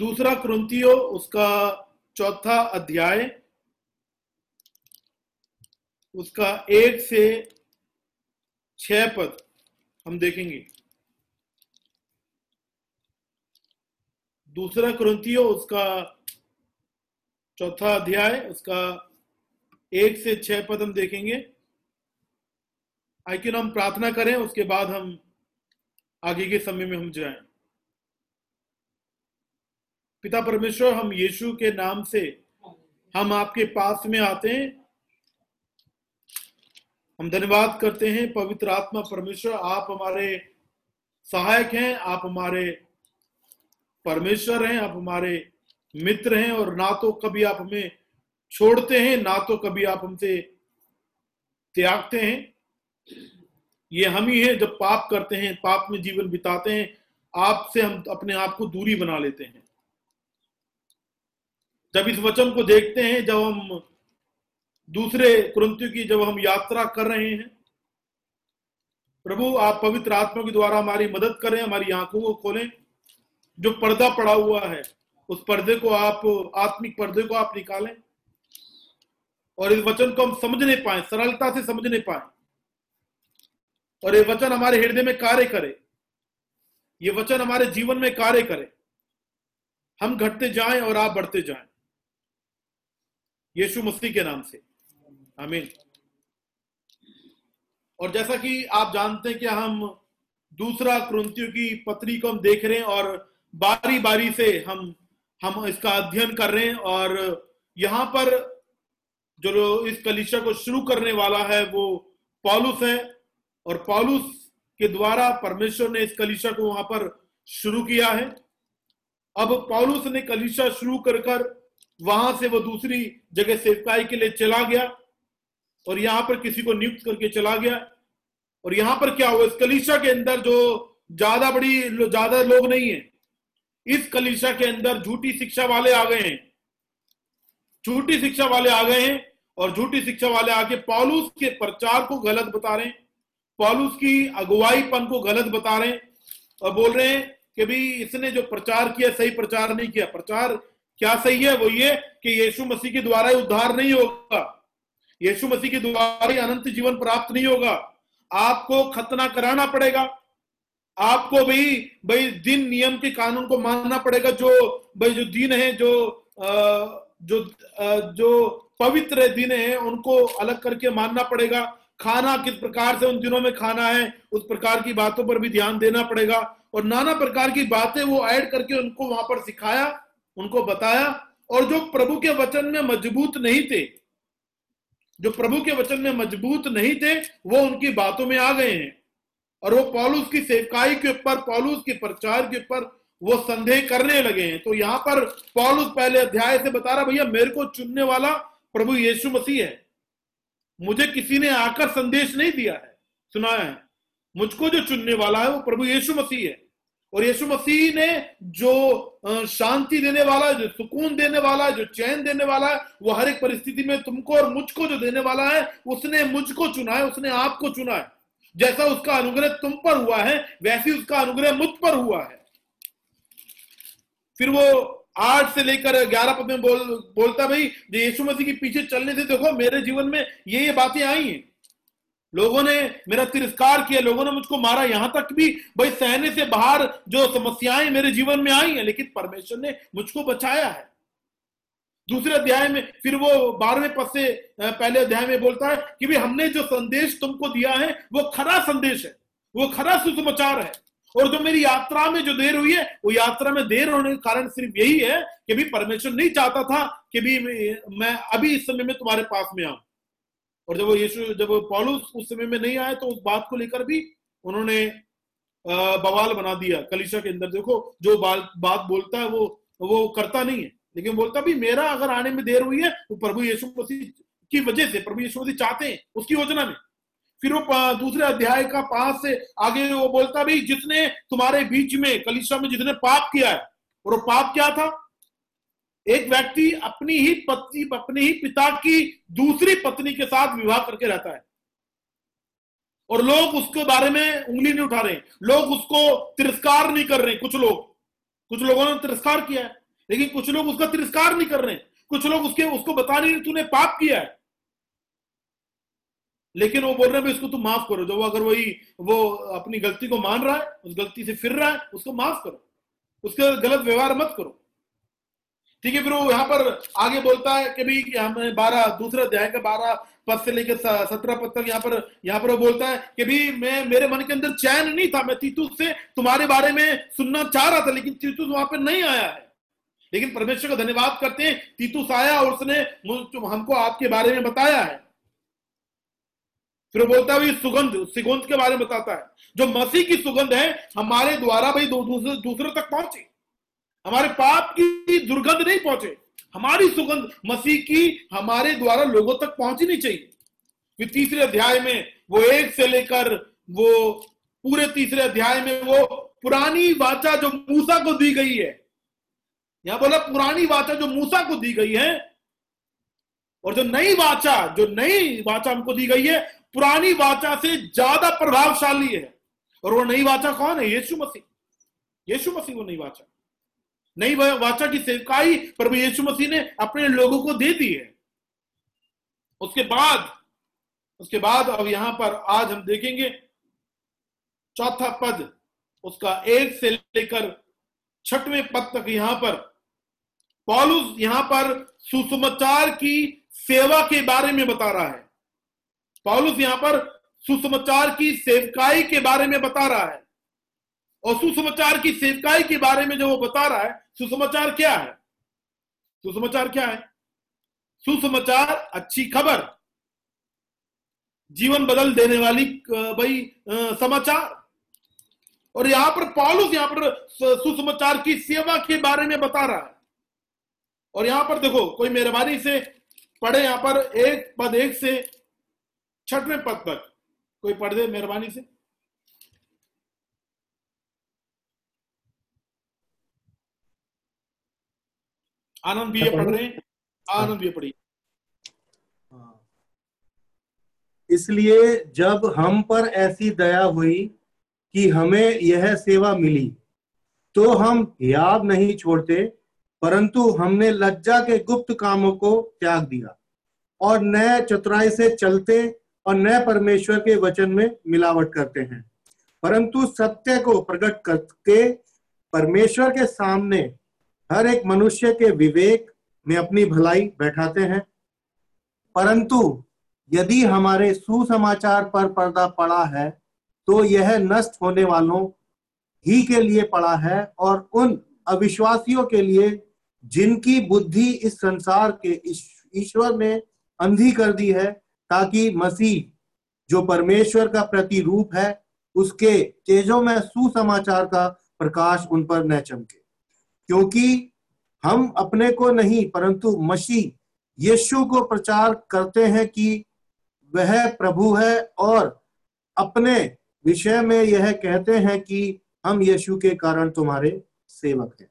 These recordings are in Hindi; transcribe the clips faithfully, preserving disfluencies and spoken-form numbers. दूसरा कुरिन्थियों उसका चौथा अध्याय, उसका एक से छह पद हम देखेंगे। दूसरा कुरिन्थियों उसका चौथा अध्याय, उसका एक से छह पद हम देखेंगे। आखिर हम प्रार्थना करें, उसके बाद हम आगे के समय में हम जाएं। पिता परमेश्वर, हम यीशु के नाम से हम आपके पास में आते हैं। हम धन्यवाद करते हैं पवित्र आत्मा परमेश्वर, आप हमारे सहायक हैं, आप हमारे परमेश्वर हैं, आप हमारे मित्र हैं, और ना तो कभी आप हमें छोड़ते हैं, ना तो कभी आप हमसे त्यागते हैं। ये हम ही हैं जब पाप करते हैं, पाप में जीवन बिताते हैं, आपसे हम अपने आप को दूरी बना लेते हैं। जब इस वचन को देखते हैं, जब हम दूसरे कुरिन्थियों की जब हम यात्रा कर रहे हैं, प्रभु आप पवित्र आत्मा के द्वारा हमारी मदद करें, हमारी आंखों को खोलें। जो पर्दा पड़ा हुआ है उस पर्दे को आप, आत्मिक पर्दे को आप निकालें, और इस वचन को हम समझने पाए, सरलता से समझने पाए, और ये वचन हमारे हृदय में कार्य करे, ये वचन हमारे जीवन में कार्य करे, हम घटते जाएं और आप बढ़ते जाएं, यीशु मसीह के नाम से, आमीन। और जैसा कि आप जानते हैं कि हम दूसरा कुरिन्थियों की पत्री को हम देख रहे हैं, और बारी बारी से हम हम इसका अध्ययन कर रहे हैं। और यहाँ पर जो इस कलीसिया को शुरू करने वाला है वो पौलुस है, और पौलुस के द्वारा परमेश्वर ने इस कलीसिया को वहां पर शुरू किया है। अब पौलुस ने कलीसिया शुरू कर कर वहां से वो दूसरी जगह सेवकाई के लिए चला गया, और यहाँ पर किसी को नियुक्त करके चला गया। और यहाँ पर क्या हुआ, इस कलीसिया के अंदर जो ज्यादा बड़ी ज्यादा लोग नहीं है, इस कलीसिया के अंदर झूठी शिक्षा वाले आ गए हैं, झूठी शिक्षा वाले आ गए हैं और झूठी शिक्षा वाले आके पौलुस के प्रचार को गलत बता रहे हैं, पौलुस की अगुवाईपन को गलत बता रहे हैं, और बोल रहे हैं कि भी इसने जो प्रचार किया सही प्रचार नहीं किया। प्रचार क्या सही है, वो ये कि यीशु मसीह के द्वारा उद्धार नहीं होगा, यीशु मसीह के द्वारा ही अनंत जीवन प्राप्त नहीं होगा, आपको खतना कराना पड़ेगा, आपको भाई भाई दिन नियम के कानून को मानना पड़ेगा, जो भाई जो दिन है, जो आ, जो आ, जो पवित्र दिन है उनको अलग करके मानना पड़ेगा, खाना किस प्रकार से उन दिनों में खाना है उस प्रकार की बातों पर भी ध्यान देना पड़ेगा, और नाना प्रकार की बातें वो ऐड करके उनको वहां पर सिखाया, उनको बताया। और जो प्रभु के वचन में मजबूत नहीं थे, जो प्रभु के वचन में मजबूत नहीं थे, वो उनकी बातों में आ गए हैं, और वो पौलुस की सेवकाई के ऊपर, पौलुस के प्रचार के ऊपर वो संदेह करने लगे हैं। तो यहाँ पर पौलुस पहले अध्याय से बता रहा, भैया मेरे को चुनने वाला प्रभु यीशु मसीह है, मुझे किसी ने आकर संदेश नहीं दिया है, सुनाया है, मुझको जो चुनने वाला है वो प्रभु यीशु मसीह है। और यीशु मसीह ने जो शांति देने वाला है, जो सुकून देने वाला है, जो चैन देने वाला है, वो हर एक परिस्थिति में तुमको और मुझको जो देने वाला है, उसने मुझको चुना है, उसने आपको चुना है। जैसा उसका अनुग्रह तुम पर हुआ है, वैसी उसका अनुग्रह मुझ पर हुआ है। फिर वो आठ से लेकर ग्यारह पद में बोल बोलता भाई यीशु मसीह के पीछे चलने से देखो मेरे जीवन में ये ये बातें आई हैं, लोगों ने मेरा तिरस्कार किया, लोगों ने मुझको मारा, यहां तक भी भाई सहने से बाहर जो समस्याएं मेरे जीवन में आई हैं, लेकिन परमेश्वर ने मुझको बचाया है। दूसरे अध्याय में फिर वो बारहवें पद से पहले अध्याय में बोलता है कि भाई हमने जो संदेश तुमको दिया है वो खरा संदेश है, वो खरा सुसमाचार है। और जो मेरी यात्रा में जो देर हुई है, वो यात्रा में देर होने के कारण सिर्फ यही है कि भी परमेश्वर नहीं चाहता था कि भी मैं अभी इस समय में तुम्हारे पास में आऊं। और जब वो यीशु जब वो पौलुस उस समय में नहीं आया, तो उस बात को लेकर भी उन्होंने बवाल बना दिया कलीसिया के अंदर। देखो जो बात बोलता है वो वो करता नहीं है, लेकिन बोलता भी मेरा अगर आने में देर हुई है वो प्रभु यीशु मसीह की वजह से, प्रभु यीशु मसीह चाहते हैं उसकी योजना में। फिर वो दूसरे अध्याय का पांच से आगे वो बोलता भी जिसने तुम्हारे बीच में कलीसिया में जिसने पाप किया है, और वो पाप क्या था, एक व्यक्ति अपनी ही पत्नी अपने ही पिता की दूसरी पत्नी के साथ विवाह करके रहता है, और लोग उसके बारे में उंगली नहीं उठा रहे, लोग उसको तिरस्कार नहीं कर रहे। कुछ लोग कुछ लोगों ने तिरस्कार किया है, लेकिन कुछ लोग उसका तिरस्कार नहीं कर रहे, कुछ लोग उसके उसको बता नहीं रहे तूने पाप किया है, लेकिन वो बोल रहे हैं भाई इसको तुम माफ करो। जो वो अगर वही वो अपनी गलती को मान रहा है, उस गलती से फिर रहा है, उसको माफ करो, उसका गलत व्यवहार मत करो। ठीक है, फिर वो यहाँ पर आगे बोलता है कि भाई हमने बारह दूसरा अध्याय का बारह पद से लेकर सत्रह पद तक यहाँ पर यहाँ पर वो बोलता है कि भाई मैं मेरे मन के अंदर चैन नहीं था, मैं तीतुस से तुम्हारे बारे में सुनना चाह रहा था, लेकिन तीतुस वहां पर नहीं आया है। लेकिन परमेश्वर का धन्यवाद करते हैं, तीतुस आया और उसने हमको आपके बारे में बताया है। फिर बोलता है भाई सुगंध, सुगंध के बारे में बताता है, जो मसीह की सुगंध है हमारे द्वारा भाई दूसरे दूसरे तक पहुंचे, हमारे पाप की दुर्गंध नहीं पहुंचे, हमारी सुगंध मसीह की हमारे द्वारा लोगों तक पहुंचनी चाहिए। फिर तीसरे अध्याय में वो एक से लेकर वो पूरे तीसरे अध्याय में वो पुरानी वाचा जो मूसा को दी गई है, यहां बोला पुरानी वाचा जो मूसा को दी गई है और जो नई वाचा जो नई वाचा हमको दी गई है पुरानी वाचा से ज्यादा प्रभावशाली है। और वो नई वाचा कौन है? यीशु मसीह। यीशु मसीह वो नई वाचा, नई वाचा की सेवकाई प्रभु यीशु मसीह ने अपने लोगों को दे दी है। उसके बाद उसके बाद अब यहां पर आज हम देखेंगे चौथा पद, उसका एक से लेकर छठवें पद तक यहां पर पौलुस यहां पर सुसमाचार की सेवा के बारे में बता रहा है। पौलुस यहां पर सुसमाचार की सेवकाई के बारे में बता रहा है और सुसमाचार की सेवकाई के बारे में जो वो बता रहा है, सुसमाचार क्या है? सुसमाचार क्या है? सुसमाचार अच्छी खबर, जीवन बदल देने वाली भाई समाचार। और यहां पर पौलुस यहां पर सुसमाचार की सेवा के बारे में बता रहा है। और यहां पर देखो, कोई मेहरबानी से पढ़े यहां पर एक पद एक से छठवें पद तक, कोई पढ़ दे मेहरबानी से। आनंद भी पढ़ रहे हैं, आनंद भी पढ़िए। इसलिए जब हम पर ऐसी दया हुई कि हमें यह सेवा मिली तो हम याद नहीं छोड़ते, परंतु हमने लज्जा के गुप्त कामों को त्याग दिया और नए चतुराई से चलते और नए परमेश्वर के वचन में मिलावट करते हैं, परंतु सत्य को प्रकट करके परमेश्वर के सामने हर एक मनुष्य के विवेक में अपनी भलाई बैठाते हैं। परंतु यदि हमारे सुसमाचार पर पर्दा पड़ा है तो यह नष्ट होने वालों ही के लिए पड़ा है और उन अविश्वासियों के लिए जिनकी बुद्धि इस संसार के ईश्वर ने अंधी कर दी है, ताकि मसीह जो परमेश्वर का प्रतिरूप है उसके तेजों में सुसमाचार का प्रकाश उन पर न चमके। क्योंकि हम अपने को नहीं परंतु मसीह यीशु को प्रचार करते हैं कि वह प्रभु है और अपने विषय में यह कहते हैं कि हम यीशु के कारण तुम्हारे सेवक हैं,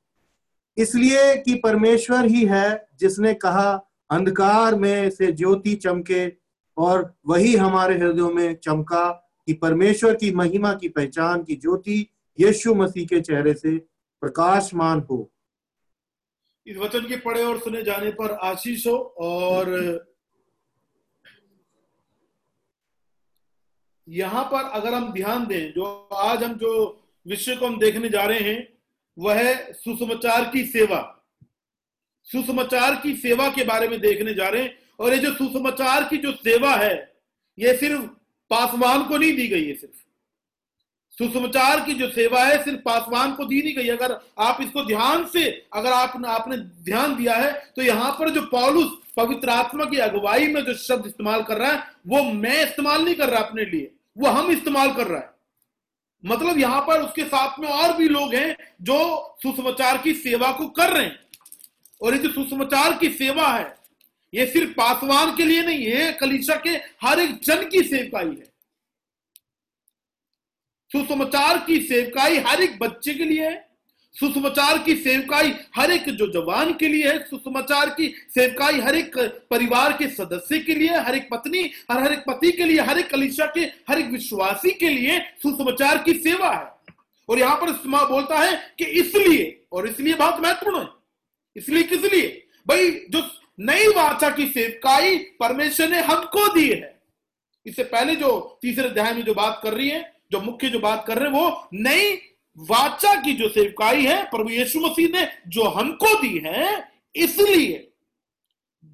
इसलिए कि परमेश्वर ही है जिसने कहा अंधकार में से ज्योति चमके और वही हमारे हृदयों में चमका कि परमेश्वर की महिमा की पहचान की ज्योति यीशु मसीह के चेहरे से प्रकाशमान हो। इस वचन के पढ़े और सुने जाने पर आशीष हो। और यहां पर अगर हम ध्यान दें, जो आज हम जो विषय को हम देखने जा रहे हैं वह है सुसमाचार की सेवा। सुसमाचार की सेवा के बारे में देखने जा रहे हैं। और ये जो सुसमाचार की जो सेवा है ये सिर्फ पासवान को नहीं दी गई है, सिर्फ सुसमाचार की जो सेवा है सिर्फ पासवान को दी नहीं गई। अगर आप इसको ध्यान से अगर आप आपने ध्यान दिया है तो यहाँ पर जो पौलुस पवित्र आत्मा की अगुवाई में जो शब्द इस्तेमाल कर रहा है वो मैं इस्तेमाल नहीं कर रहा अपने लिए, वो हम इस्तेमाल कर रहा है। मतलब यहाँ पर उसके साथ में और भी लोग हैं जो सुसमाचार की सेवा को कर रहे हैं। और ये जो सुसमाचार की सेवा है ये सिर्फ पासवान के लिए नहीं है, कलीसिया के हर एक जन की सेवकाई है। सुसमाचार की सेवकाई हर एक बच्चे के लिए है, सुसमाचार की सेवकाई हर एक जो जवान के लिए है, सुसमाचार की सेवकाई हर एक परिवार के सदस्य के लिए, हर एक पत्नी और हर एक पति के लिए, हर एक कलीसिया के हर एक विश्वासी के लिए सुसमाचार की सेवा है। और यहां पर बोलता है कि इसलिए, और इसलिए बहुत महत्वपूर्ण है इसलिए किस लिए भाई, जो नई वाचा की सेवकाई परमेश्वर ने हमको दी है। इससे पहले जो तीसरे अध्याय में जो बात कर रही है, जो मुख्य जो बात कर रहे हैं, वो नई वाचा की जो सेवकाई है प्रभु यीशु मसीह ने जो हमको दी है, इसलिए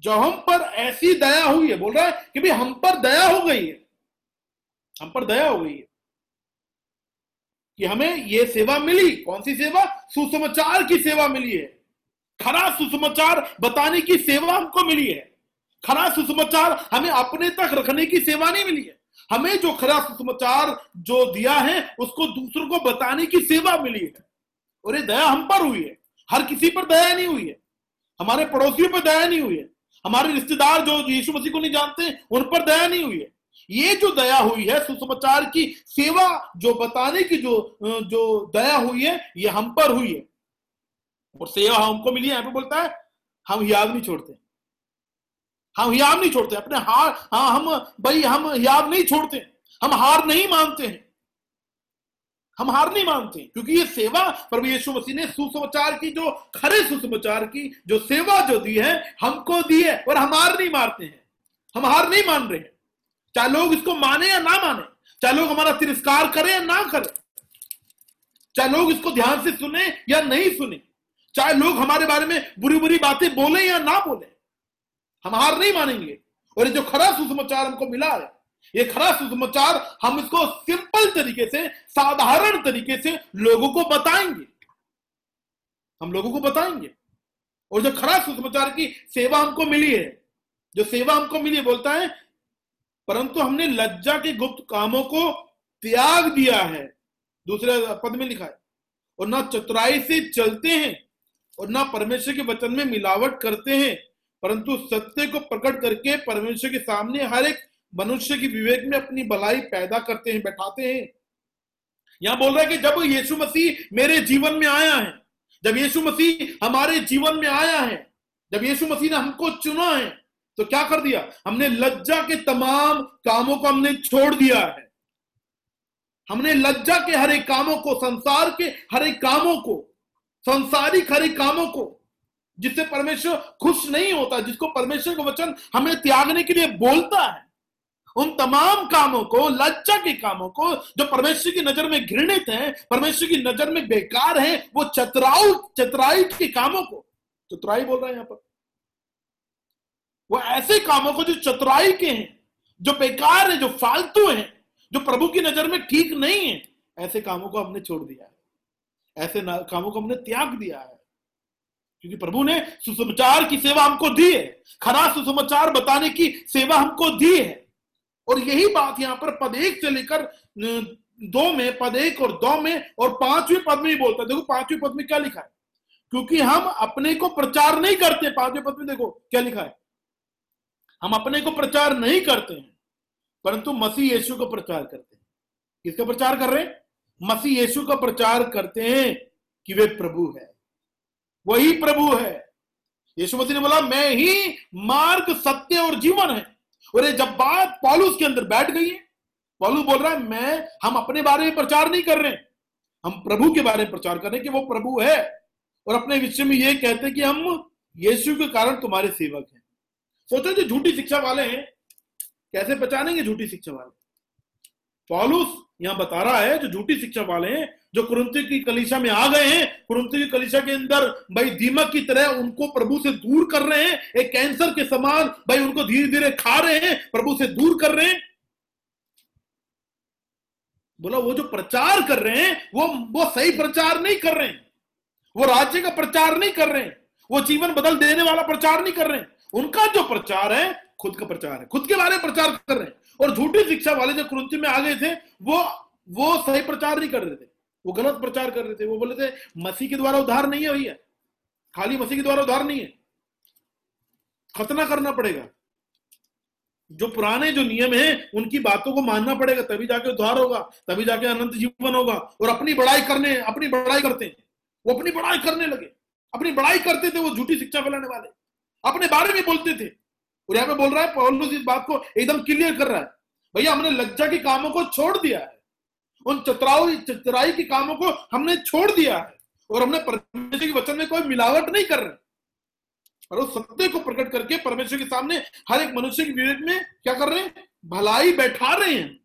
जो हम पर ऐसी दया हुई है, बोल रहा है कि भाई हम पर दया हो गई है, हम पर दया हो गई है कि हमें यह सेवा मिली। कौन सी सेवा? सुसमाचार की सेवा मिली है। खरा सुसमाचार बताने की सेवा हमको मिली है। खरा सुसमाचार हमें अपने तक रखने की सेवा नहीं मिली है। हमें जो खरा सुसमाचार जो दिया है उसको दूसरों को बताने की सेवा मिली है। और ये दया हम पर हुई है। हर किसी पर दया नहीं हुई है। हमारे पड़ोसियों पर दया नहीं हुई है। हमारे रिश्तेदार जो यीशु मसीह को नहीं जानते उन पर दया नहीं हुई है। ये जो दया हुई है सुसमाचार की सेवा जो बताने की जो जो दया हुई है, ये हम पर हुई है और सेवा हमको मिली है। यहाँ पे बोलता है हम हियाव नहीं छोड़ते, हम हियाव नहीं छोड़ते अपने हार। हाँ, हम भाई हम हियाव नहीं छोड़ते, हम हार नहीं मानते हैं, हम हार नहीं मानते, क्योंकि ये सेवा प्रभु यीशु मसीह ने सुसमाचार की जो खरे सुसमाचार की जो सेवा जो दी है हमको दी है। और हम हार नहीं मारते हैं, हम हार नहीं मान रहे हैं, चाहे लोग इसको माने या ना माने, चाहे लोग हमारा तिरस्कार करें या ना करें, चाहे लोग इसको ध्यान से सुने या नहीं सुने, चाहे लोग हमारे बारे में बुरी बुरी बातें बोले या ना बोले, हम हार नहीं मानेंगे। और ये जो खरा सुसमाचार हमको मिला है, ये खरा सुसमाचार हम इसको सिंपल तरीके से, साधारण तरीके से लोगों को बताएंगे, हम लोगों को बताएंगे। और जो खरा सुसमाचार की सेवा हमको मिली है, जो सेवा हमको मिली है, बोलता है परंतु हमने लज्जा के गुप्त कामों को त्याग दिया है। दूसरे पद में लिखा है और ना चतुराई से चलते हैं और ना परमेश्वर के वचन में मिलावट करते हैं, परंतु सत्य को प्रकट करके परमेश्वर के सामने हर एक मनुष्य की विवेक में अपनी भलाई पैदा करते हैं, बैठाते हैं। यहां बोल रहा है कि जब यीशु मसीह मेरे जीवन में आया है, जब यीशु मसीह हमारे जीवन में आया है, जब यीशु मसीह ने हमको चुना है, तो क्या कर दिया? हमने लज्जा के तमाम कामों को हमने छोड़ दिया है। हमने लज्जा के हरे कामों को, संसार के हरे कामों को, संसारिक हरे कामों को, जिससे परमेश्वर खुश नहीं होता, जिसको परमेश्वर का वचन हमें त्यागने के लिए बोलता है, उन तमाम कामों को, लज्जा के कामों को जो परमेश्वर की नजर में घृणित हैं, परमेश्वर की नजर में बेकार हैं, वो चतुराई चतुराई के कामों को, चतुराई बोल रहा है यहां पर, वो ऐसे कामों को जो चतुराई के हैं, जो बेकार है, जो फालतू हैं, जो प्रभु की नजर में ठीक नहीं है, ऐसे कामों को हमने छोड़ दिया है, ऐसे कामों को हमने त्याग दिया है। क्योंकि प्रभु ने सुसमाचार की सेवा हमको दी है, खरा सुसमाचार बताने की सेवा हमको दी है। और यही बात यहाँ पर पद एक से लेकर दो में, पद एक और दो में और पांचवें पद में ही बोलता है। देखो पांचवें पद में क्या लिखा है, क्योंकि हम अपने को प्रचार नहीं करते। पांचवें पद में देखो क्या लिखा है, हम अपने को प्रचार नहीं करते हैं परंतु मसीह यीशु को प्रचार करते हैं। किसका प्रचार कर रहे हैं? मसीह यीशु का प्रचार करते हैं कि वे प्रभु है, वही प्रभु है। यीशु मसीह ने बोला मैं ही मार्ग, सत्य और जीवन है। और ये जब बात पौलुस के अंदर बैठ गई है, पौलुस बोल रहा है मैं हम अपने बारे में प्रचार नहीं कर रहे, हम प्रभु के बारे में प्रचार कर रहे हैं कि वो प्रभु है। और अपने विषय में ये कहते हैं कि हम यीशु के कारण तुम्हारे सेवक हैं। सोचो जो झूठी शिक्षा वाले हैं कैसे पहचानेंगे झूठी शिक्षा वाले। पौलुस यहां बता रहा है जो झूठी शिक्षा वाले हैं, जो कुरिन्थियों की कलीसिया में आ गए हैं, कुरिन्थियों की कलीसिया के अंदर भाई दीमक की तरह उनको प्रभु से दूर कर रहे हैं, एक कैंसर के समान भाई उनको धीरे धीरे खा रहे हैं, प्रभु से दूर कर रहे हैं। बोला वो जो प्रचार कर रहे हैं वो वो सही प्रचार नहीं कर रहे हैं, वो राज्य का प्रचार नहीं कर रहे हैं, वो जीवन बदल देने वाला प्रचार नहीं कर रहे हैं। उनका जो प्रचार है खुद का प्रचार है, खुद के बारे में प्रचार कर रहे हैं। और झूठी शिक्षा वाले जो कुरिन्थियों में आ गए थे वो वो सही प्रचार नहीं कर रहे थे, वो गलत प्रचार कर रहे थे। वो बोले थे मसीह के द्वारा उद्धार नहीं है, भैया खाली मसीह के द्वारा उद्धार नहीं है, खतना करना पड़ेगा, जो पुराने जो नियम हैं उनकी बातों को मानना पड़ेगा, तभी जाके उद्धार होगा, तभी जाके अनंत जीवन होगा। और अपनी बड़ाई करने अपनी बड़ाई करते हैं, वो अपनी बड़ाई करने लगे, अपनी बड़ाई करते थे वो झूठी शिक्षा फैलाने वाले, अपने बारे में बोलते थे। और यहाँ पे बोल रहा है पौलुस इस बात को एकदम क्लियर कर रहा है, भैया हमने लज्जा के कामों को छोड़ दिया है, उन चतुराई चतुराई के कामों को हमने छोड़ दिया है, और हमने परमेश्वर के वचन में कोई मिलावट नहीं कर रहे, और उस सत्य को प्रकट करके परमेश्वर के सामने हर एक मनुष्य के विवेक में क्या कर रहे हैं, भलाई बैठा रहे हैं।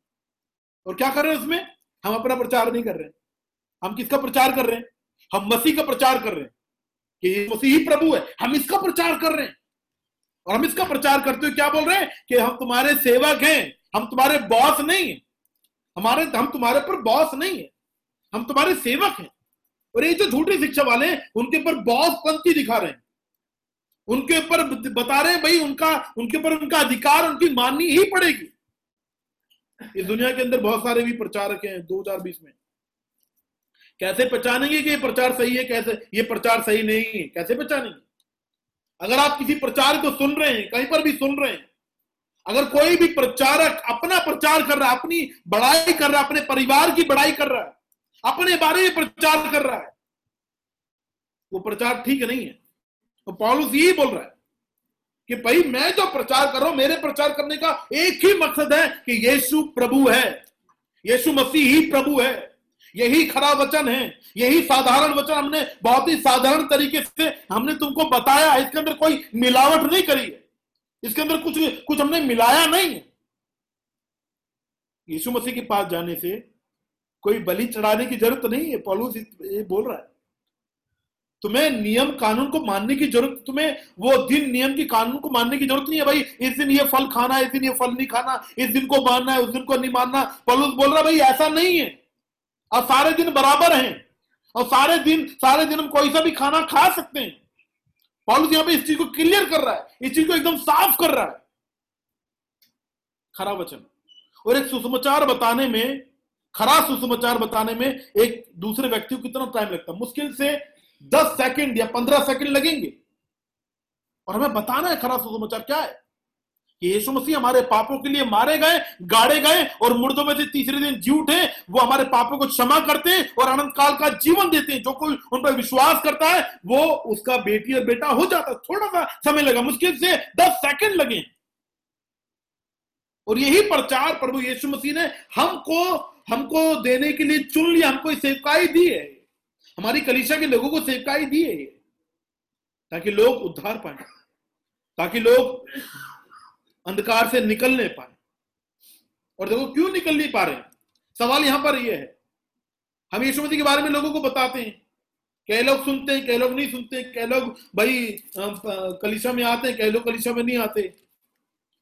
और क्या कर रहे हैं उसमें, हम अपना प्रचार नहीं कर रहे, हम किसका प्रचार कर रहे हैं, हम मसीह का प्रचार कर रहे हैं कि मसीह ही प्रभु है, हम इसका प्रचार कर रहे हैं। और हम इसका प्रचार करते हुए क्या बोल रहे हैं कि हम तुम्हारे सेवक हैं, हम तुम्हारे बॉस नहीं है, हमारे हम तुम्हारे पर बॉस नहीं है, हम तुम्हारे सेवक हैं। और ये जो झूठी शिक्षा वाले हैं उनके ऊपर बॉस पंथी दिखा रहे हैं, उनके ऊपर बता रहे हैं भाई उनका उनके ऊपर उनका अधिकार उनकी माननी ही पड़ेगी। इस दुनिया के अंदर बहुत सारे भी प्रचारक हैं दो हज़ार बीस में, कैसे पहचानेंगे कि ये प्रचार सही है, कैसे ये प्रचार सही नहीं है, कैसे पहचानेंगे? अगर आप किसी प्रचार को सुन रहे हैं, कहीं पर भी सुन रहे हैं, अगर कोई भी प्रचारक अपना प्रचार कर रहा है, अपनी बड़ाई कर रहा है, अपने परिवार की बड़ाई कर रहा है, अपने बारे में प्रचार कर रहा है, वो प्रचार ठीक नहीं है। तो पौलुस यही बोल रहा है कि भाई मैं जो प्रचार कर रहा हूं, मेरे प्रचार करने का एक ही मकसद है कि यीशु प्रभु है, यीशु मसीह ही प्रभु है, यही खरा वचन है, यही साधारण वचन हमने बहुत ही साधारण तरीके से हमने तुमको बताया, इसके अंदर कोई मिलावट नहीं करी है, इसके अंदर कुछ कुछ हमने मिलाया नहीं है। यीशु मसीह के पास जाने से कोई बलि चढ़ाने की जरूरत नहीं है, पौलुस ये बोल रहा है। तुम्हें नियम कानून को मानने की जरूरत, तुम्हें वो दिन नियम की कानून को मानने की जरूरत नहीं है भाई, इस दिन ये फल खाना है, इस दिन ये फल नहीं खाना, इस दिन को मानना है, उस दिन को नहीं मानना। पौलुस बोल रहा भाई ऐसा नहीं है, और सारे दिन बराबर हैं, और सारे दिन सारे दिन हम कोई सा भी खाना खा सकते हैं। पौलुस यहाँ पे इस चीज को क्लियर कर रहा है, इस चीज को एकदम साफ कर रहा है, खरा वचन। और एक सुसमाचार बताने में, खरा सुसमाचार बताने में एक दूसरे व्यक्ति को कितना टाइम लगता है, मुश्किल से दस सेकंड या पंद्रह सेकंड लगेंगे। और हमें बताना है खरा सुसमाचार क्या है, कि यीशु मसीह हमारे पापों के लिए मारे गए, गाड़े गए और मुर्दों में से तीसरे दिन जी उठे, वो हमारे पापों को क्षमा करते हैं और अनंत काल का जीवन देते हैं। जो कोई उन पर विश्वास करता है वो उसका बेटी और बेटा हो जाता है। थोड़ा सा समय लगा, मुश्किल से दस सेकंड लगे। और यही प्रचार प्रभु यीशु मसीह ने हमको हमको देने के लिए चुन लिया, हमको सेवकाई दी है, हमारी कलीसिया के लोगों को सेवकाई दी है, ताकि लोग उद्धार पाए, ताकि लोग अंधकार से निकल नहीं पाए। और देखो क्यों निकल नहीं पा रहे हैं? सवाल यहां पर यह है, हम यीशु मसीह के बारे में लोगों को बताते हैं, कई लोग सुनते हैं, कई लोग नहीं सुनते, कई लोग भाई कलीसिया में आते हैं, कई लोग कलीसिया में नहीं आते,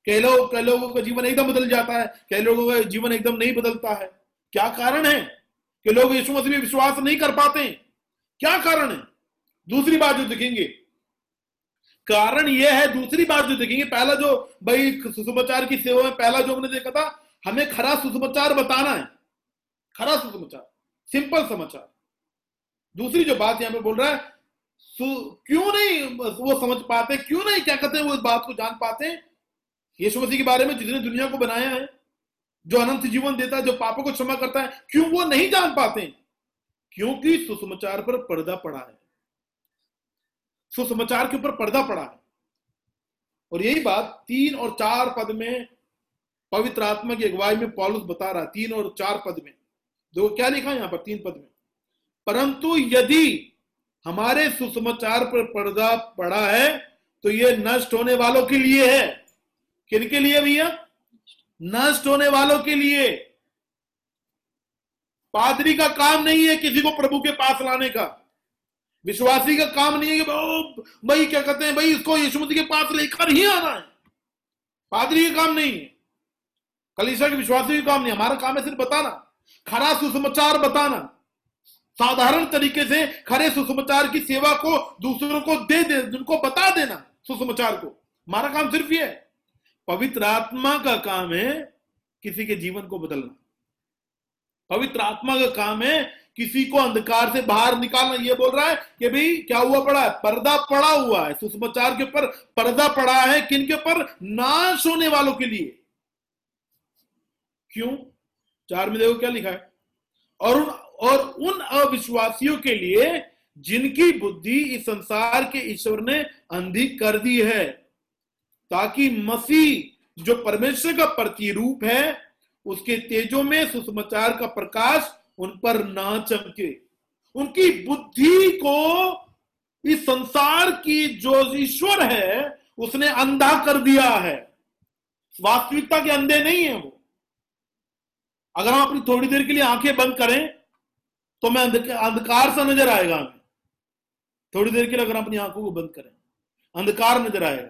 कई लोग कई लोगों का जीवन एकदम बदल जाता है, कई लोगों का जीवन एकदम नहीं बदलता है। क्या कारण है कि लोग यीशु मसीह में विश्वास नहीं कर पाते हैं? क्या कारण है? दूसरी बात जो देखेंगे, कारण यह है, दूसरी बात जो देखेंगे, पहला जो भाई सुसमाचार की सेवा में पहला जो हमने देखा था, हमें खरा सुसमाचार बताना है, खरा सुसमाचार, सिंपल समाचार। दूसरी जो बात यहां पे बोल रहा है, क्यों नहीं वो समझ पाते, क्यों नहीं क्या कहते हैं वो इस बात को जान पाते हैं यीशु मसीह के बारे में, जिसने दुनिया को बनाया है, जो अनंत जीवन देता है, जो पापों को क्षमा करता है, क्यों वो नहीं जान पाते? क्योंकि सुसमाचार पर पर्दा पड़ा है, सुसमाचार के ऊपर पर्दा पड़ा है। और यही बात तीन और चार पद में पवित्र आत्मा की अगुवाई में पौलुस बता रहा है, तीन और चार पद में। देखो क्या लिखा है यहां पर तीन पद में, परंतु यदि हमारे सुसमाचार पर पर्दा पड़ा है तो यह नष्ट होने वालों के लिए है। किनके लिए भैया? नष्ट होने वालों के लिए। पादरी का काम नहीं है किसी को प्रभु के पास लाने का, विश्वासी का काम नहीं है कि भाई क्या कहते हैं भाई इसको यीशु मसीह के पास लेकर ही आना है, पादरी का काम नहीं है, कलीसिया के विश्वासी का काम नहीं। हमारा काम है सिर्फ बताना, खरा सुसमाचार बताना, साधारण तरीके से खरे सुसमाचार की सेवा को दूसरों को दे दे उनको बता देना सुसमाचार को। हमारा काम सिर्फ ये है। पवित्र आत्मा का काम है किसी के जीवन को बदलना, पवित्र आत्मा का काम है किसी को अंधकार से बाहर निकालना। ये बोल रहा है कि भाई क्या हुआ पड़ा है, पर्दा पड़ा हुआ है, सुसमाचार के ऊपर पर्दा पड़ा है। किनके ऊपर? नाश होने वालों के लिए। क्यों? चार में देखो क्या लिखा है, और उन और उन अविश्वासियों के लिए जिनकी बुद्धि इस संसार के ईश्वर ने अंधी कर दी है, ताकि मसीह जो परमेश्वर का प्रतिरूप है उसके तेजों में सुसमाचार का प्रकाश उन पर ना चमके। उनकी बुद्धि को इस संसार की जो ईश्वर है उसने अंधा कर दिया है। वास्तविकता के अंधे नहीं है वो। अगर हम अपनी थोड़ी देर के लिए आंखें बंद करें तो मैं अंधकार सा नजर आएगा हमें। थोड़ी देर के लिए अगर हम अपनी आंखों को बंद करें अंधकार नजर आएगा।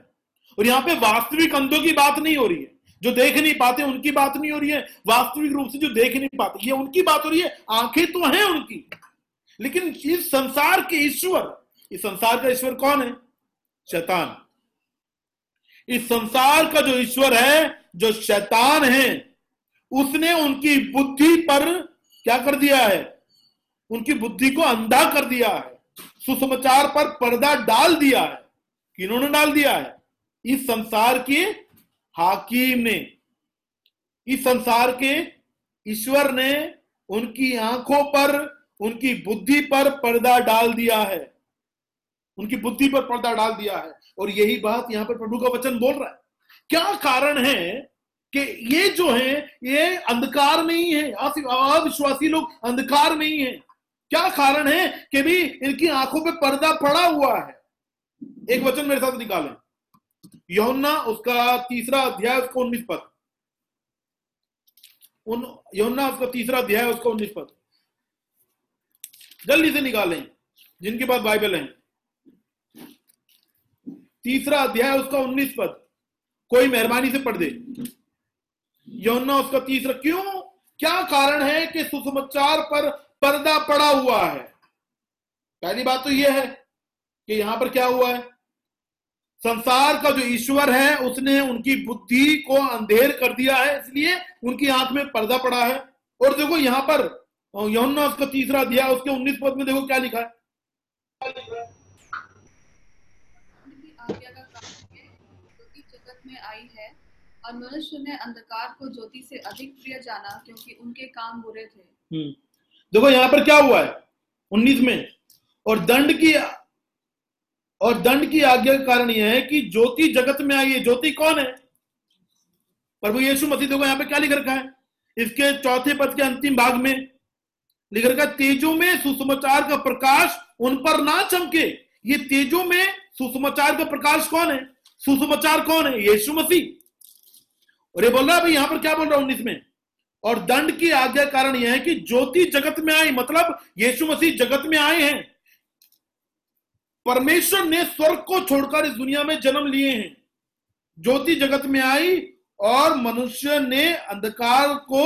और यहां पे वास्तविक अंधों की बात नहीं हो रही है, जो देख नहीं पाते उनकी बात नहीं हो रही है, वास्तविक रूप से जो देख नहीं पाते ये उनकी बात हो रही है। आंखें तो हैं उनकी, लेकिन इस संसार के ईश्वर, इस संसार का ईश्वर कौन है? शैतान। इस संसार का जो ईश्वर है, जो शैतान है, उसने उनकी बुद्धि पर क्या कर दिया है? उनकी बुद्धि को अंधा कर दिया है। सुसमाचार पर पर्दा डाल दिया है। किन्होंने डाल दिया है? इस संसार के हाकिम ने, इस संसार के ईश्वर ने उनकी आंखों पर, उनकी बुद्धि पर पर्दा डाल दिया है। उनकी बुद्धि पर पर्दा डाल दिया है। और यही बात यहां पर प्रभु का वचन बोल रहा है। क्या कारण है कि ये जो है ये अंधकार में ही है। अविश्वासी लोग अंधकार में ही है। क्या कारण है कि भी इनकी आंखों पे पर्दा पड़ा हुआ है? एक वचन मेरे साथ निकालें, योहन्ना उसका तीसरा अध्याय उसका उन्नीस पद। उन योहन्ना उसका तीसरा अध्याय उसका उन्नीस पद जल्दी से निकालें जिनके पास बाइबल है। तीसरा अध्याय उसका उन्नीस पद कोई मेहरबानी से पढ़ दे। योहन्ना उसका तीसरा। क्यों, क्या कारण है कि सुसमाचार पर पर्दा पड़ा हुआ है? पहली बात तो यह है कि यहां पर क्या हुआ है, संसार का जो ईश्वर है उसने उनकी बुद्धि को अंधेर कर दिया है, इसलिए उनकी आंख में पर्दा पड़ा है। और देखो यहां पर योहन्ना उसका तीसरा अध्याय उसके उन्नीस पद में देखो क्या लिखा है, और मनुष्य ने अंधकार को ज्योति से अधिक प्रिय जाना क्योंकि उनके काम बुरे थे। देखो यहाँ पर क्या हुआ है उन्नीस में, और दंड की और दंड की आज्ञा का कारण यह है कि ज्योति जगत में आई है। ज्योति कौन है? प्रभु यीशु मसीह। देखो यहाँ पे क्या लिख रखा है, इसके चौथे पद के अंतिम भाग में लिख रखा है, तेजो में सुसमाचार का प्रकाश उन पर ना चमके। ये तेजो में सुसमाचार का प्रकाश कौन है? सुसमाचार कौन है? यीशु मसीह। और ये बोल रहा है भाई, यहां पर क्या बोल रहा है उन्नीस में, और दंड की आज्ञा कारण यह है कि ज्योति जगत में आई, मतलब यीशु मसीह जगत में आए हैं। परमेश्वर ने स्वर्ग को छोड़कर इस दुनिया में जन्म लिए हैं। ज्योति जगत में आई और मनुष्य ने अंधकार को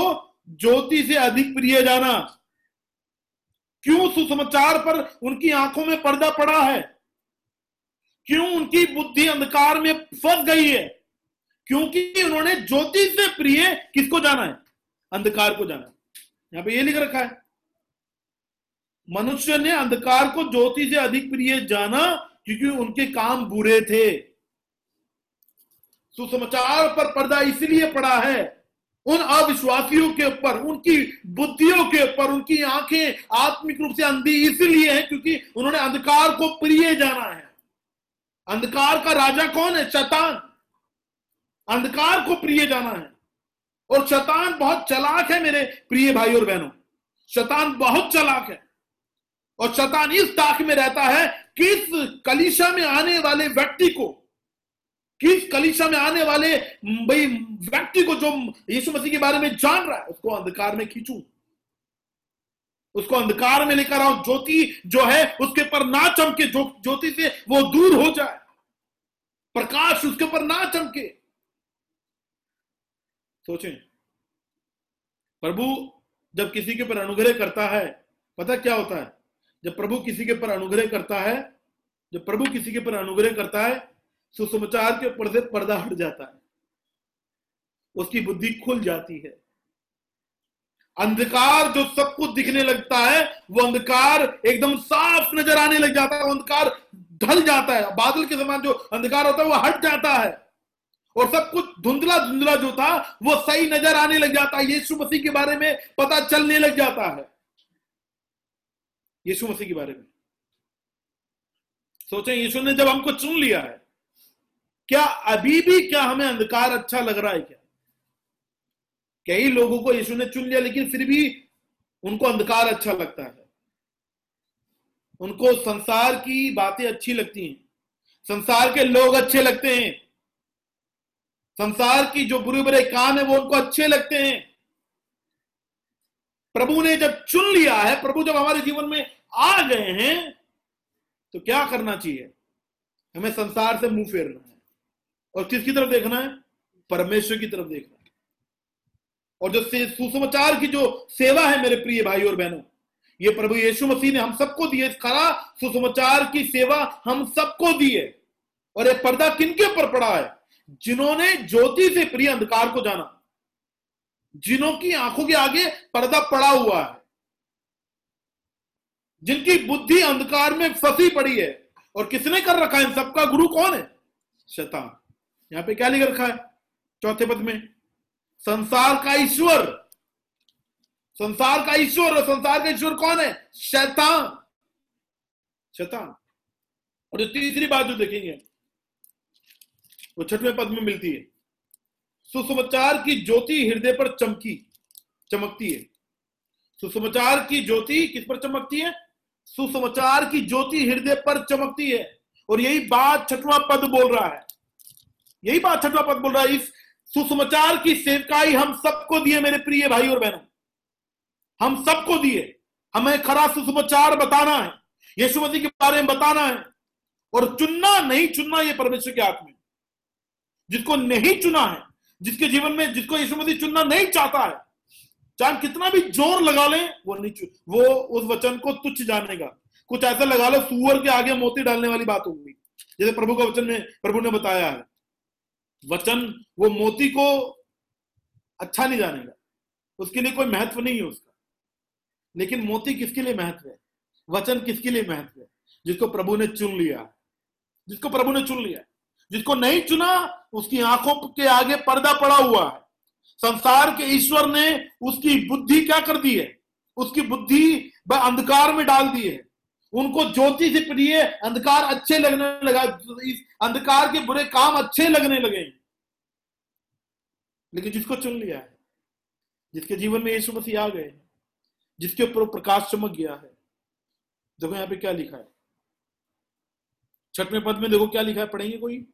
ज्योति से अधिक प्रिय जाना। क्यों सुसमाचार पर उनकी आंखों में पर्दा पड़ा है? क्यों उनकी बुद्धि अंधकार में फंस गई है? क्योंकि उन्होंने ज्योति से प्रिय किसको जाना है? अंधकार को जाना है। यहाँ पे ये लिख रखा है, मनुष्य ने अंधकार को ज्योति से अधिक प्रिय जाना क्योंकि उनके काम बुरे थे। सुसमाचार पर पर्दा इसलिए पड़ा है उन अविश्वासियों के ऊपर, उनकी बुद्धियों के ऊपर। उनकी आंखें आत्मिक रूप से अंधी इसलिए है क्योंकि उन्होंने अंधकार को प्रिय जाना है। अंधकार का राजा कौन है? शैतान। अंधकार को प्रिय जाना है। और शैतान बहुत चालाक है मेरे प्रिय भाई और बहनों। शैतान बहुत चालाक है और शैतान इस ताक में रहता है किस कलीसिया में आने वाले व्यक्ति को, किस कलीसिया में आने वाले भाई व्यक्ति को जो यीशु मसीह के बारे में जान रहा है उसको अंधकार में खींचूं, उसको अंधकार में लेकर आऊं, ज्योति जो है उसके पर ना चमके, ज्योति से वो दूर हो जाए, प्रकाश उसके पर ना चमके। सोचें, प्रभु जब किसी के ऊपर अनुग्रह करता है, पता क्या होता है? जब प्रभु किसी के ऊपर अनुग्रह करता है, जब प्रभु किसी के ऊपर अनुग्रह करता है, सुसमाचार के ऊपर से पर्दा हट जाता है, उसकी बुद्धि खुल जाती है। अंधकार जो सब कुछ दिखने लगता है वो अंधकार एकदम साफ नजर आने लग जाता है। अंधकार ढल जाता है, बादल के समान जो अंधकार होता है वो हट जाता है और सब कुछ धुंधला धुंधला जो था वो सही नजर आने लग जाता है। यीशु मसीह के बारे में पता चलने लग जाता है, यीशु मसीह के बारे में। सोचें, यीशु ने जब हमको चुन लिया है, क्या अभी भी क्या हमें अंधकार अच्छा लग रहा है? क्या कई लोगों को यीशु ने चुन लिया लेकिन फिर भी उनको अंधकार अच्छा लगता है। उनको संसार की बातें अच्छी लगती हैं, संसार के लोग अच्छे लगते हैं, संसार की जो बुरे बुरे काम है वो उनको अच्छे लगते हैं। प्रभु ने जब चुन लिया है, प्रभु जब हमारे जीवन में आ गए हैं तो क्या करना चाहिए? हमें संसार से मुंह फेरना है और किसकी तरफ देखना है? परमेश्वर की तरफ देखना है। और जो सुसमाचार की जो सेवा है मेरे प्रिय भाई और बहनों, ये प्रभु यीशु मसीह ने हम सबको दिए, खरा सुसमाचार की सेवा हम सबको दी है। और ये पर्दा किनके ऊपर पड़ा है? जिन्होंने ज्योति से प्रिय अंधकार को जाना, जिन्हों की आंखों के आगे पर्दा पड़ा हुआ है, जिनकी बुद्धि अंधकार में फंसी पड़ी है। और किसने कर रखा है? इन सबका गुरु कौन है? शैतान। यहां पे क्या लिख रखा है चौथे पद में? संसार का ईश्वर, संसार का ईश्वर। और संसार का ईश्वर कौन है? शैतान, शैतान। और जो तीसरी बात जो देखेंगे वो छठवें पद में मिलती है, सुसमाचार की ज्योति हृदय पर चमकी चमकती है। सुसमाचार की ज्योति किस पर चमकती है? सुसमाचार की ज्योति हृदय पर चमकती है। और यही बात छठवां पद बोल रहा है, यही बात छठवां पद बोल रहा है। इस सुसमाचार की सेवकाई हम सबको दिए मेरे प्रिय भाई और बहनों, हम सबको दिए। हमें खरा सुसमाचार बताना है, यीशु मसीह के बारे में बताना है। और चुनना नहीं चुनना ये परमेश्वर के हाथ में। जिसको नहीं चुना है, जिसके जीवन में जिसको यीशु मसीह चुनना नहीं चाहता है, चाहे कितना भी जोर लगा ले वो नहीं चुन, वो उस वचन को तुच्छ जानेगा। कुछ ऐसा लगा लो, सूअर के आगे मोती डालने वाली बात होगी, जैसे प्रभु का वचन में प्रभु ने बताया है। वचन वो मोती को अच्छा नहीं जानेगा, उसके लिए कोई महत्व नहीं है उसका। लेकिन मोती किसके लिए महत्व है? वचन किसके लिए महत्व है? जिसको प्रभु ने चुन लिया, जिसको प्रभु ने चुन लिया। जिसको नहीं चुना उसकी आंखों के आगे पर्दा पड़ा हुआ है। संसार के ईश्वर ने उसकी बुद्धि क्या कर दी है? उसकी बुद्धि अंधकार में डाल दी है। उनको ज्योति से प्रिय अंधकार अच्छे लगने लगा, अंधकार के बुरे काम अच्छे लगने लगे। लेकिन जिसको चुन लिया है, जिसके जीवन में यीशु मसीह आ गए, जिसके ऊपर प्रकाश चमक गया है। देखो यहाँ पे क्या लिखा है छठवें पद में, देखो क्या लिखा है, पढ़ेंगे कोई?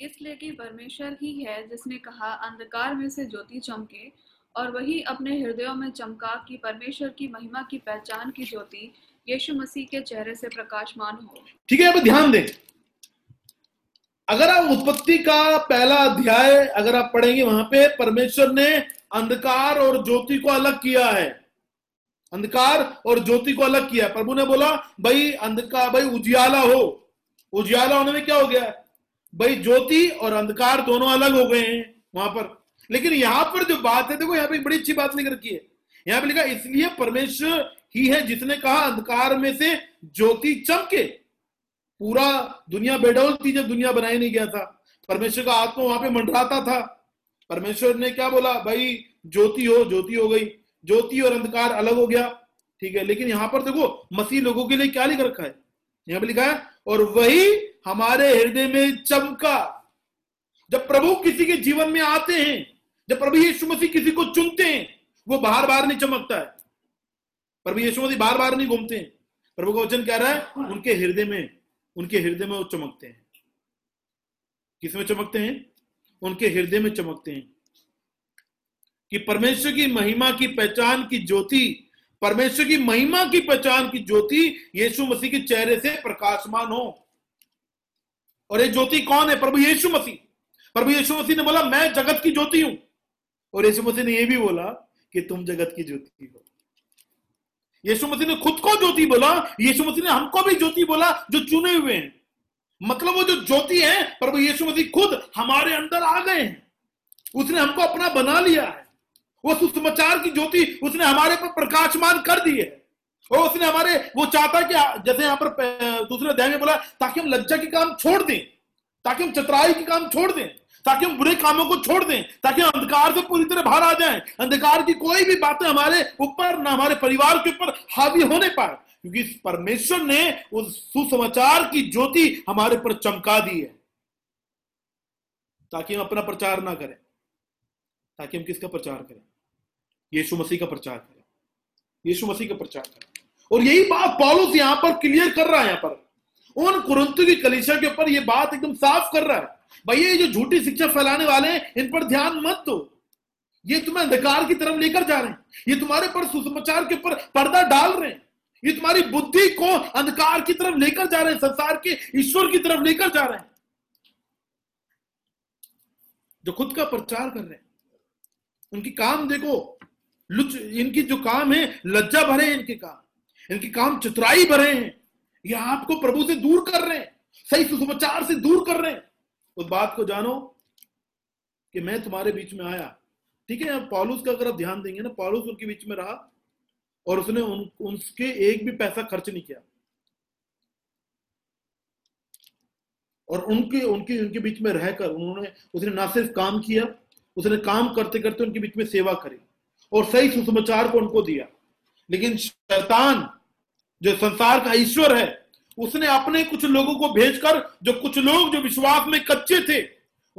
इसलिए कि परमेश्वर ही है जिसने कहा अंधकार में से ज्योति चमके, और वही अपने हृदयों में चमका कि परमेश्वर की महिमा की पहचान की ज्योति यीशु मसीह के चेहरे से प्रकाशमान हो। ठीक है, अब ध्यान दें, अगर आप उत्पत्ति का पहला अध्याय अगर आप पढ़ेंगे वहां पे परमेश्वर ने अंधकार और ज्योति को अलग किया है, अंधकार और ज्योति को अलग किया। प्रभु ने बोला भाई अंधकार, भाई उजियाला हो। उजियाला होने में क्या हो गया भाई? ज्योति और अंधकार दोनों अलग हो गए हैं वहां पर। लेकिन यहां पर जो बात है, देखो यहाँ पे बड़ी अच्छी बात लिख रखी है। यहाँ पे लिखा इसलिए परमेश्वर ही है जिसने कहा अंधकार में से ज्योति चमके। पूरा दुनिया बेडौल थी जब दुनिया बनाया नहीं गया था, परमेश्वर का आत्मा वहां पे मंडराता था। परमेश्वर ने क्या बोला? भाई ज्योति हो, ज्योति हो गई, ज्योति और अंधकार अलग हो गया। ठीक है, लेकिन यहां पर देखो मसीह लोगों के लिए क्या लिख रखा है? यहां पे लिखा है और वही हमारे हृदय में चमका। जब प्रभु किसी के जीवन में आते हैं, जब प्रभु यीशु मसीह किसी को चुनते हैं, वो बार बार नहीं चमकता है। प्रभु यीशु मसीह बार बार नहीं घूमते हैं। प्रभु का वचन कह रहा है उनके हृदय में, उनके हृदय में वो चमकते हैं। किसमें चमकते हैं? उनके हृदय में चमकते हैं कि परमेश्वर की महिमा की पहचान की ज्योति, परमेश्वर की महिमा की पहचान की ज्योति यीशु मसीह के चेहरे से प्रकाशमान हो। और ये ज्योति कौन है? प्रभु यीशु मसीह। प्रभु यीशु मसीह ने बोला मैं जगत की ज्योति हूं। और यीशु मसीह ने यह भी बोला कि तुम जगत की ज्योति हो। यीशु मसीह ने खुद को ज्योति बोला, यीशु मसीह ने हमको भी ज्योति बोला जो चुने हुए हैं। मतलब वो जो ज्योति है प्रभु यीशु मसीह खुद हमारे अंदर आ गए हैं, उसने हमको अपना बना लिया है। वो सुसमाचार की ज्योति उसने हमारे पर प्रकाशमान कर दी है। और उसने हमारे वो चाहता है कि जैसे यहाँ पर दूसरे अध्याय में बोला, ताकि हम लज्जा के काम छोड़ दें, ताकि हम चतुराई के काम छोड़ दें, ताकि हम बुरे कामों को छोड़ दें, ताकि हम अंधकार से पूरी तरह बाहर आ जाएं। अंधकार की कोई भी बातें हमारे ऊपर ना हमारे परिवार के ऊपर हावी होने पाए, क्योंकि परमेश्वर ने उस सुसमाचार की ज्योति हमारे पर चमका दी है। ताकि हम अपना प्रचार ना करें, ताकि हम किसका प्रचार करें? यीशु मसीह का प्रचार करें, यीशु मसीह का प्रचार करें। और यही बात पौलुस यहाँ पर क्लियर कर रहा है। यहाँ पर उन कुरिन्थियों की कलीसिया के ऊपर ये बात एकदम साफ कर रहा है, भैया ये जो झूठी शिक्षा फैलाने वाले हैं इन पर ध्यान मत दो, ये तुम्हें अंधकार की तरफ लेकर जा रहे हैं, ये तुम्हारे पर सुसमाचार के ऊपर पर्दा डाल रहे हैं, ये तुम्हारी बुद्धि को अंधकार की तरफ लेकर जा रहे हैं, संसार के ईश्वर की तरफ लेकर जा रहे हैं। जो खुद का प्रचार कर रहे हैं उनकी काम देखो, लुच इनकी जो काम है लज्जा भरे इनके काम, इनके काम चतुराई भरे हैं, ये आपको प्रभु से दूर कर रहे हैं, सही सुसमाचार से दूर कर रहे हैं। उस बात को जानो कि मैं तुम्हारे बीच में आया, ठीक है। पौलुस का अगर आप ध्यान देंगे ना, पौलुस उनके बीच में रहा और उसने उन, उनके एक भी पैसा खर्च नहीं किया और उनके उनके उनके बीच में रहकर उन्होंने उसने ना सिर्फ काम किया, उसने काम करते करते उनके बीच में सेवा करी और सही सुसमाचार को उनको दिया। लेकिन शैतान जो संसार का ईश्वर है उसने अपने कुछ लोगों को भेजकर जो कुछ लोग जो विश्वास में कच्चे थे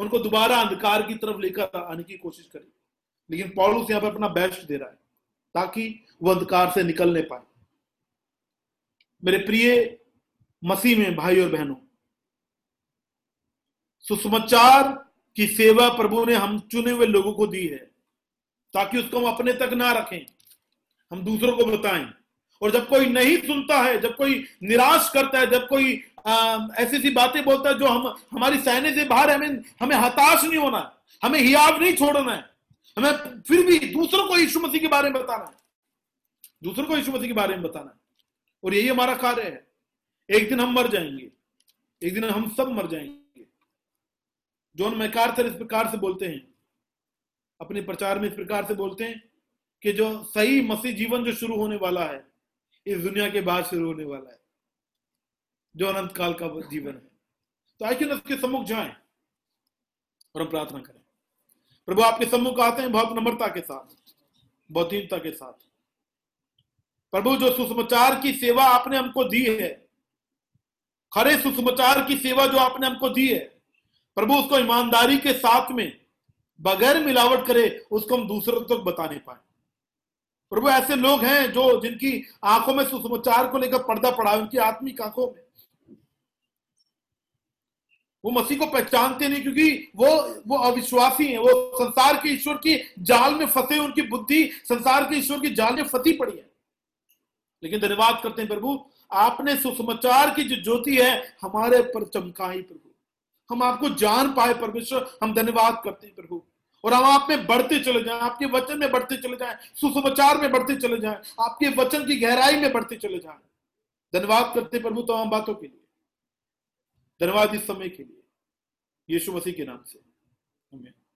उनको दोबारा अंधकार की तरफ लेकर आने की कोशिश करी। लेकिन पौलुस यहाँ पर अपना बेस्ट दे रहा है ताकि वह अंधकार से निकलने पाए। मेरे प्रिय मसीह में भाई और बहनों, सुसमाचार की सेवा प्रभु ने हम चुने हुए लोगों को दी है ताकि उसको हम अपने तक ना रखें, हम दूसरों को बताएं। और जब कोई नहीं सुनता है, जब कोई निराश करता है, जब कोई ऐसी ऐसी बातें बोलता है जो हम हमारी सहने से बाहर, हमें हमें हताश नहीं होना, हमें हियाव नहीं छोड़ना है, हमें फिर भी दूसरों को यीशु मसीह के बारे में बताना है, दूसरों को यीशु मसीह के बारे में बताना है। और यही हमारा कार्य है। एक दिन हम मर जाएंगे, एक दिन हम सब मर जाएंगे। जॉन मैकआर्थर इस प्रकार से बोलते हैं, अपने प्रचार में इस प्रकार से बोलते हैं कि जो सही मसीह जीवन जो शुरू होने वाला है इस दुनिया के बाद शुरू होने वाला है, जो अनंत काल का जीवन है। तो आइए उसके सम्मुख जाएं और हम प्रार्थना करें। प्रभु आपके सम्मुख आते हैं बहुत नम्रता के साथ, बहुत दीनता के साथ। प्रभु जो सुसमाचार की सेवा आपने हमको दी है, खरे सुसमाचार की सेवा जो आपने हमको दी है प्रभु, उसको ईमानदारी के साथ में बगैर मिलावट करे उसको हम दूसरों तक बताने पाए। प्रभु ऐसे लोग हैं जो जिनकी आंखों में सुसमाचार को लेकर पर्दा पड़ा है, उनकी आत्मिक आंखों में वो मसीह को पहचानते नहीं क्योंकि वो वो अविश्वासी हैं, वो संसार के ईश्वर की जाल में फंसे, उनकी बुद्धि संसार के ईश्वर की जाल में फंसी पड़ी है। लेकिन धन्यवाद करते हैं प्रभु, आपने सुसमाचार की जो ज्योति है हमारे पर चमकाई प्रभु, हम आपको जान पाए परमेश्वर, हम धन्यवाद करते हैं प्रभु। और हम आप में बढ़ते चले जाएं, आपके वचन में बढ़ते चले जाएं, सुसमाचार में बढ़ते चले जाएं, आपके वचन की गहराई में बढ़ते चले जाएं। धन्यवाद करते प्रभु तमाम बातों के लिए, धन्यवाद इस समय के लिए, यीशु मसीह के नाम से, आमीन।